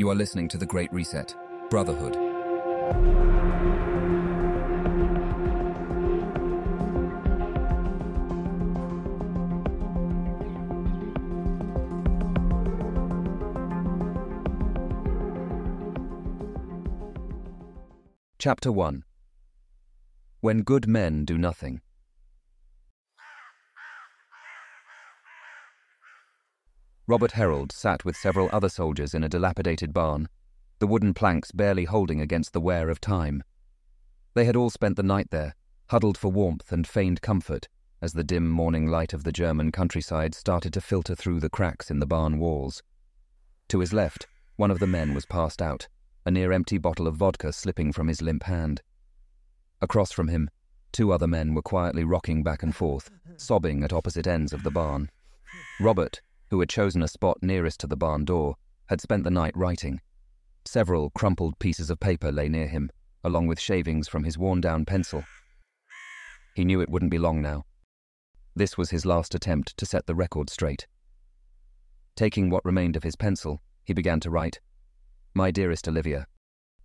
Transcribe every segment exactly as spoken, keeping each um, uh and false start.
You are listening to The Great Reset, Brotherhood. Chapter one. When Good Men Do Nothing. Robert Herold sat with several other soldiers in a dilapidated barn, the wooden planks barely holding against the wear of time. They had all spent the night there, huddled for warmth and feigned comfort, as the dim morning light of the German countryside started to filter through the cracks in the barn walls. To his left, one of the men was passed out, a near-empty bottle of vodka slipping from his limp hand. Across from him, two other men were quietly rocking back and forth, sobbing at opposite ends of the barn. Robert, who had chosen a spot nearest to the barn door, had spent the night writing. Several crumpled pieces of paper lay near him, along with shavings from his worn-down pencil. He knew it wouldn't be long now. This was his last attempt to set the record straight. Taking what remained of his pencil, he began to write. My dearest Olivia,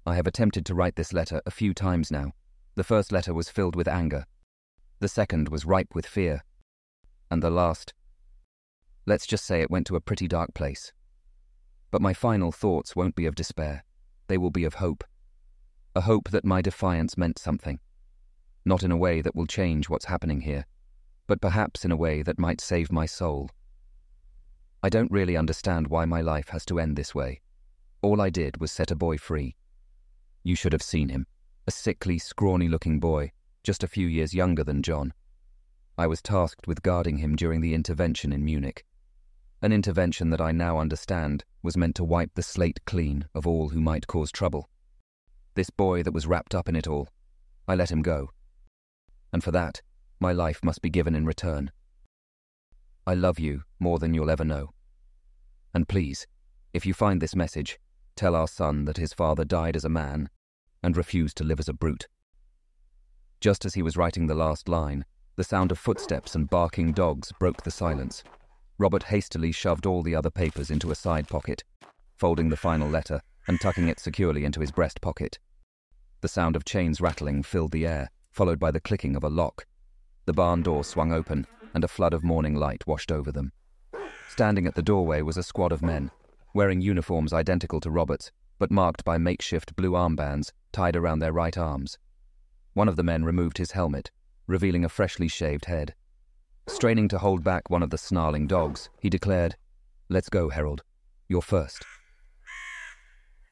I have attempted to write this letter a few times now. The first letter was filled with anger. The second was ripe with fear. And the last, let's just say it went to a pretty dark place. But my final thoughts won't be of despair. They will be of hope. A hope that my defiance meant something. Not in a way that will change what's happening here, but perhaps in a way that might save my soul. I don't really understand why my life has to end this way. All I did was set a boy free. You should have seen him, a sickly, scrawny-looking boy, just a few years younger than John. I was tasked with guarding him during the intervention in Munich. An intervention that I now understand was meant to wipe the slate clean of all who might cause trouble. This boy that was wrapped up in it all, I let him go. And for that, my life must be given in return. I love you more than you'll ever know. And please, if you find this message, tell our son that his father died as a man and refused to live as a brute. Just as he was writing the last line, the sound of footsteps and barking dogs broke the silence. Robert hastily shoved all the other papers into a side pocket, folding the final letter and tucking it securely into his breast pocket. The sound of chains rattling filled the air, followed by the clicking of a lock. The barn door swung open, and a flood of morning light washed over them. Standing at the doorway was a squad of men, wearing uniforms identical to Robert's, but marked by makeshift blue armbands tied around their right arms. One of the men removed his helmet, revealing a freshly shaved head. Straining to hold back one of the snarling dogs, he declared, "Let's go, Herold. You're first."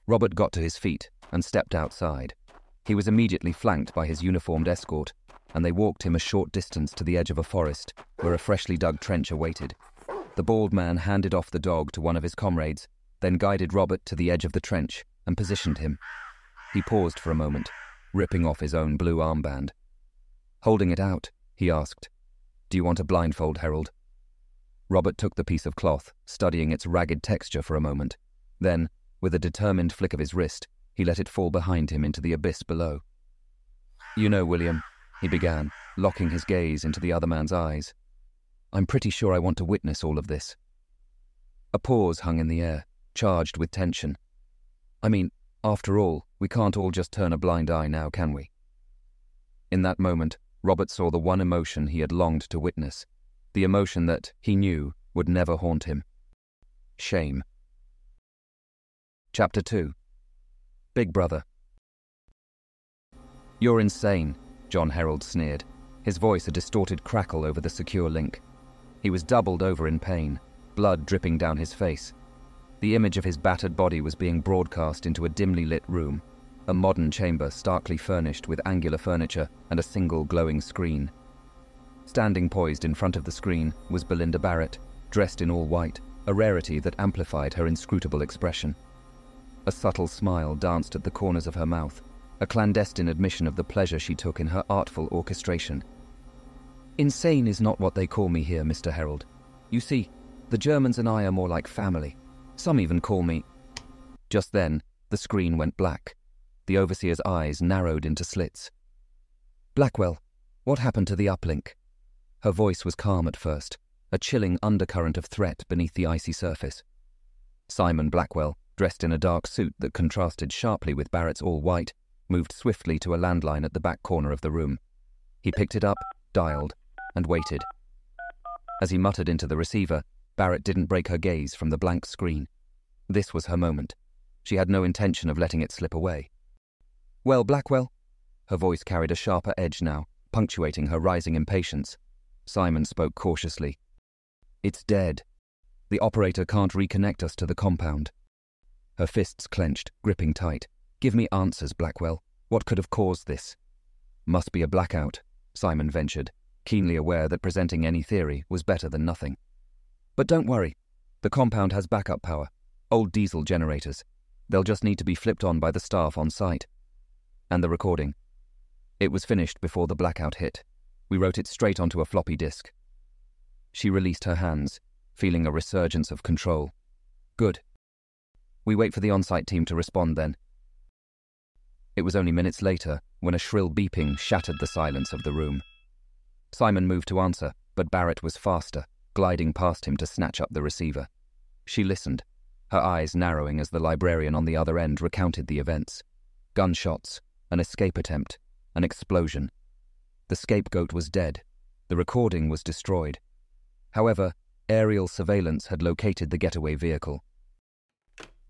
Robert got to his feet and stepped outside. He was immediately flanked by his uniformed escort, and they walked him a short distance to the edge of a forest, where a freshly dug trench awaited. The bald man handed off the dog to one of his comrades, then guided Robert to the edge of the trench and positioned him. He paused for a moment, ripping off his own blue armband. Holding it out, he asked, "Do you want a blindfold, Herold?" Robert took the piece of cloth, studying its ragged texture for a moment. Then, with a determined flick of his wrist, he let it fall behind him into the abyss below. "You know, William," he began, locking his gaze into the other man's eyes, "I'm pretty sure I want to witness all of this." A pause hung in the air, charged with tension. I mean, after all, we can't all just turn a blind eye now, can we? In that moment, Robert saw the one emotion he had longed to witness, the emotion that, he knew, would never haunt him. Shame. Chapter two. Big Brother. "You're insane," John Herold sneered, his voice a distorted crackle over the secure link. He was doubled over in pain, blood dripping down his face. The image of his battered body was being broadcast into a dimly lit room, a modern chamber starkly furnished with angular furniture and a single glowing screen. Standing poised in front of the screen was Belinda Barrett, dressed in all white, a rarity that amplified her inscrutable expression. A subtle smile danced at the corners of her mouth, a clandestine admission of the pleasure she took in her artful orchestration. "Insane is not what they call me here, Mister Herold. You see, the Germans and I are more like family. Some even call me..." Just then, the screen went black. The overseer's eyes narrowed into slits. "Blackwell, what happened to the uplink?" Her voice was calm at first, a chilling undercurrent of threat beneath the icy surface. Simon Blackwell, dressed in a dark suit that contrasted sharply with Barrett's all-white, moved swiftly to a landline at the back corner of the room. He picked it up, dialed, and waited. As he muttered into the receiver, Barrett didn't break her gaze from the blank screen. This was her moment. She had no intention of letting it slip away. "Well, Blackwell?" Her voice carried a sharper edge now, punctuating her rising impatience. Simon spoke cautiously. "It's dead. The operator can't reconnect us to the compound." Her fists clenched, gripping tight. "Give me answers, Blackwell. What could have caused this?" "Must be a blackout," Simon ventured, keenly aware that presenting any theory was better than nothing. "But don't worry. The compound has backup power. Old diesel generators. They'll just need to be flipped on by the staff on site." And the recording. It was finished before the blackout hit. We wrote it straight onto a floppy disk. She released her hands, feeling a resurgence of control. "Good. We wait for the on-site team to respond then." It was only minutes later when a shrill beeping shattered the silence of the room. Simon moved to answer, but Barrett was faster, gliding past him to snatch up the receiver. She listened, her eyes narrowing as the librarian on the other end recounted the events. Gunshots, an escape attempt, an explosion. The scapegoat was dead. The recording was destroyed. However, aerial surveillance had located the getaway vehicle.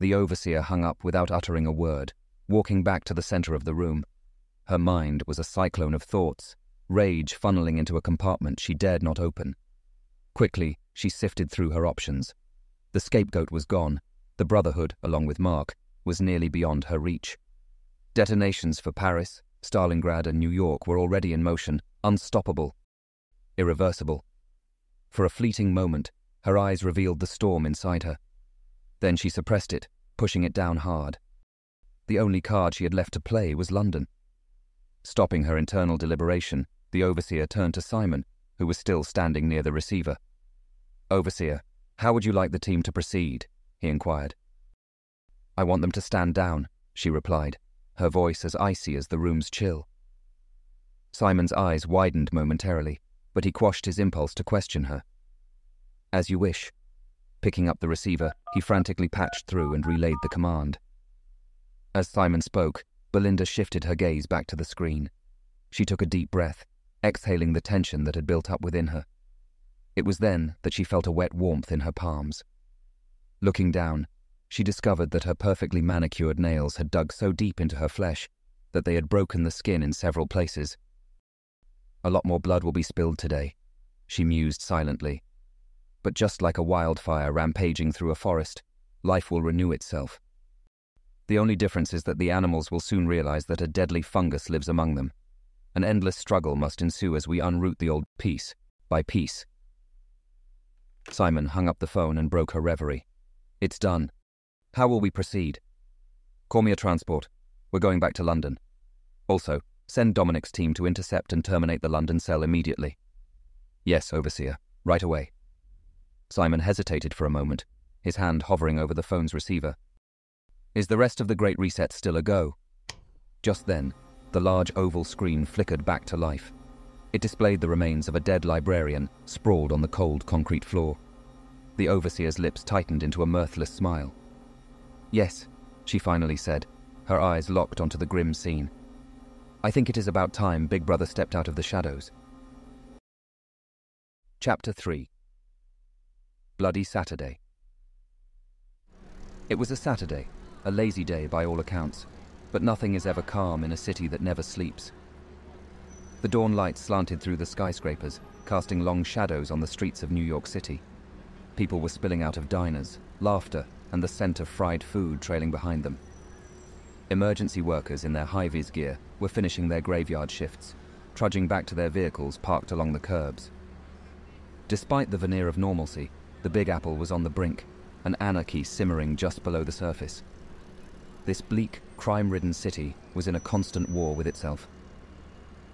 The overseer hung up without uttering a word, walking back to the center of the room. Her mind was a cyclone of thoughts, rage funneling into a compartment she dared not open. Quickly, she sifted through her options. The scapegoat was gone. The Brotherhood, along with Mark, was nearly beyond her reach. Detonations for Paris, Stalingrad, and New York were already in motion, unstoppable, irreversible. For a fleeting moment, her eyes revealed the storm inside her. Then she suppressed it, pushing it down hard. The only card she had left to play was London. Stopping her internal deliberation, the overseer turned to Simon, who was still standing near the receiver. "Overseer, how would you like the team to proceed?" he inquired. "I want them to stand down," she replied, her voice as icy as the room's chill. Simon's eyes widened momentarily, but he quashed his impulse to question her. "As you wish." Picking up the receiver, he frantically patched through and relayed the command. As Simon spoke, Belinda shifted her gaze back to the screen. She took a deep breath, exhaling the tension that had built up within her. It was then that she felt a wet warmth in her palms. Looking down, she discovered that her perfectly manicured nails had dug so deep into her flesh that they had broken the skin in several places. "A lot more blood will be spilled today," she mused silently. "But just like a wildfire rampaging through a forest, life will renew itself. The only difference is that the animals will soon realize that a deadly fungus lives among them. An endless struggle must ensue as we unroot the old piece by piece." Simon hung up the phone and broke her reverie. "It's done. How will we proceed?" "Call me a transport. We're going back to London. Also, send Dominic's team to intercept and terminate the London cell immediately." "Yes, Overseer. Right away." Simon hesitated for a moment, his hand hovering over the phone's receiver. "Is the rest of the Great Reset still a go?" Just then, the large oval screen flickered back to life. It displayed the remains of a dead librarian sprawled on the cold concrete floor. The overseer's lips tightened into a mirthless smile. "Yes," she finally said, her eyes locked onto the grim scene. "I think it is about time Big Brother stepped out of the shadows." Chapter three. Bloody Saturday. It was a Saturday, a lazy day by all accounts, but nothing is ever calm in a city that never sleeps. The dawn light slanted through the skyscrapers, casting long shadows on the streets of New York City. People were spilling out of diners, laughter, and the scent of fried food trailing behind them. Emergency workers in their high-vis gear were finishing their graveyard shifts, trudging back to their vehicles parked along the curbs. Despite the veneer of normalcy, the Big Apple was on the brink, an anarchy simmering just below the surface. This bleak, crime-ridden city was in a constant war with itself.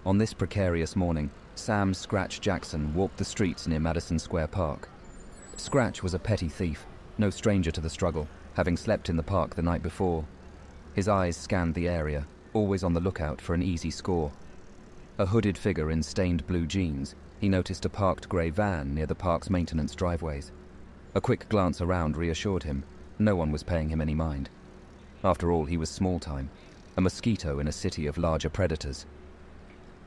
On this precarious morning, Sam Scratch Jackson walked the streets near Madison Square Park. Scratch was a petty thief, no stranger to the struggle, having slept in the park the night before. His eyes scanned the area, always on the lookout for an easy score. A hooded figure in stained blue jeans, he noticed a parked grey van near the park's maintenance driveways. A quick glance around reassured him. No one was paying him any mind. After all, he was small time, a mosquito in a city of larger predators.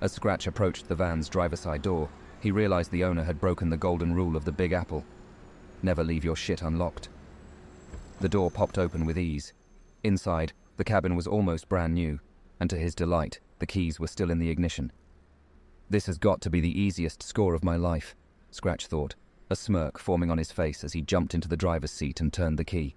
As Scratch approached the van's driver's side door, he realized the owner had broken the golden rule of the Big Apple. Never leave your shit unlocked. The door popped open with ease. Inside, the cabin was almost brand new, and to his delight, the keys were still in the ignition. This has got to be the easiest score of my life, Scratch thought, a smirk forming on his face as he jumped into the driver's seat and turned the key.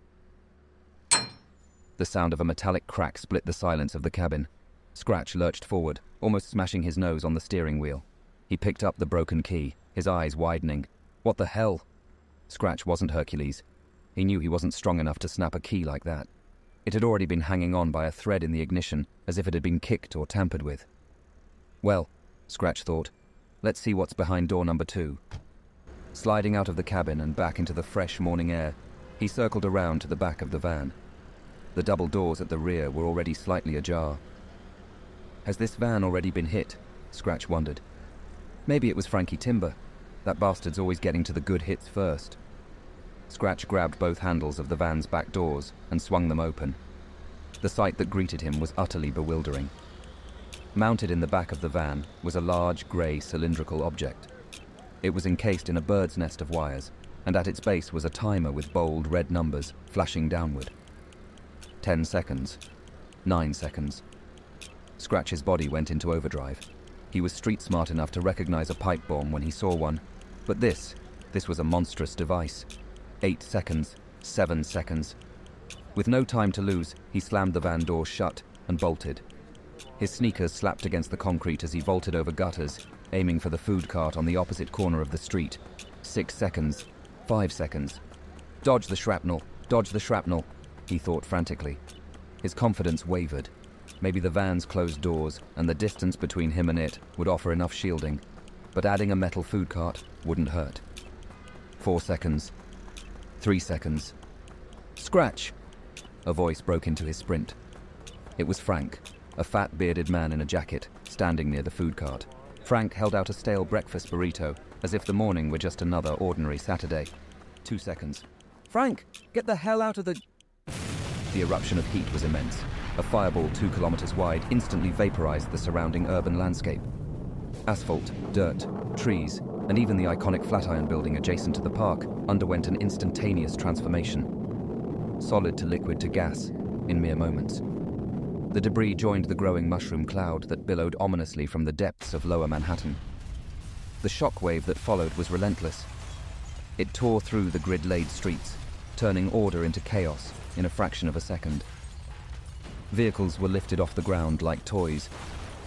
The sound of a metallic crack split the silence of the cabin. Scratch lurched forward, almost smashing his nose on the steering wheel. He picked up the broken key, his eyes widening. What the hell? Scratch wasn't Hercules. He knew he wasn't strong enough to snap a key like that. It had already been hanging on by a thread in the ignition, as if it had been kicked or tampered with. Well, Scratch thought, let's see what's behind door number two. Sliding out of the cabin and back into the fresh morning air, he circled around to the back of the van. The double doors at the rear were already slightly ajar. Has this van already been hit? Scratch wondered. Maybe it was Frankie Timber. That bastard's always getting to the good hits first. Scratch grabbed both handles of the van's back doors and swung them open. The sight that greeted him was utterly bewildering. Mounted in the back of the van was a large, grey, cylindrical object. It was encased in a bird's nest of wires, and at its base was a timer with bold red numbers flashing downward. Ten seconds. Nine seconds. Scratch's body went into overdrive. He was street smart enough to recognize a pipe bomb when he saw one, but this, this was a monstrous device. Eight seconds, seven seconds. With no time to lose, he slammed the van door shut and bolted. His sneakers slapped against the concrete as he vaulted over gutters, aiming for the food cart on the opposite corner of the street. Six seconds, five seconds. Dodge the shrapnel, dodge the shrapnel, he thought frantically. His confidence wavered. Maybe the van's closed doors and the distance between him and it would offer enough shielding, but adding a metal food cart wouldn't hurt. Four seconds. Three seconds. Scratch! A voice broke into his sprint. It was Frank, a fat bearded man in a jacket, standing near the food cart. Frank held out a stale breakfast burrito, as if the morning were just another ordinary Saturday. Two seconds. Frank, get the hell out of the... The eruption of heat was immense. A fireball two kilometers wide instantly vaporized the surrounding urban landscape. Asphalt, dirt, trees, and even the iconic Flatiron building adjacent to the park underwent an instantaneous transformation. Solid to liquid to gas, in mere moments. The debris joined the growing mushroom cloud that billowed ominously from the depths of lower Manhattan. The shockwave that followed was relentless. It tore through the grid-laid streets, turning order into chaos in a fraction of a second. Vehicles were lifted off the ground like toys,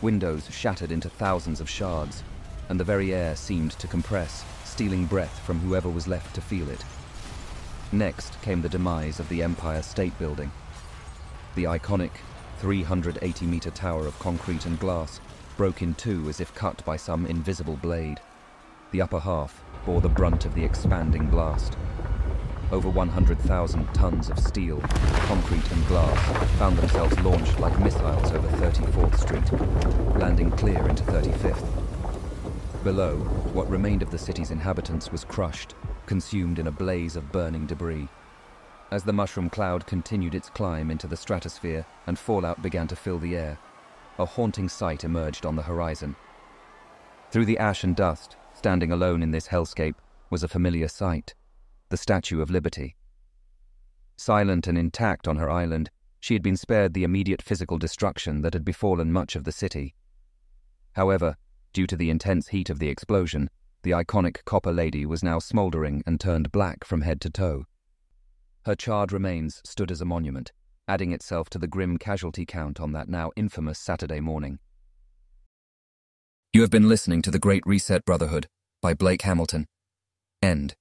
windows shattered into thousands of shards, and the very air seemed to compress, stealing breath from whoever was left to feel it. Next came the demise of the Empire State Building. The iconic three hundred eighty meter tower of concrete and glass broke in two as if cut by some invisible blade. The upper half bore the brunt of the expanding blast. Over one hundred thousand tons of steel, concrete and glass found themselves launched like missiles over thirty-fourth Street, landing clear into thirty-fifth. Below, what remained of the city's inhabitants was crushed, consumed in a blaze of burning debris. As the mushroom cloud continued its climb into the stratosphere and fallout began to fill the air, a haunting sight emerged on the horizon. Through the ash and dust, standing alone in this hellscape, was a familiar sight. The Statue of Liberty. Silent and intact on her island, she had been spared the immediate physical destruction that had befallen much of the city. However, due to the intense heat of the explosion, the iconic Copper Lady was now smouldering and turned black from head to toe. Her charred remains stood as a monument, adding itself to the grim casualty count on that now infamous Saturday morning. You have been listening to The Great Reset Brotherhood by Blake Hamilton. End.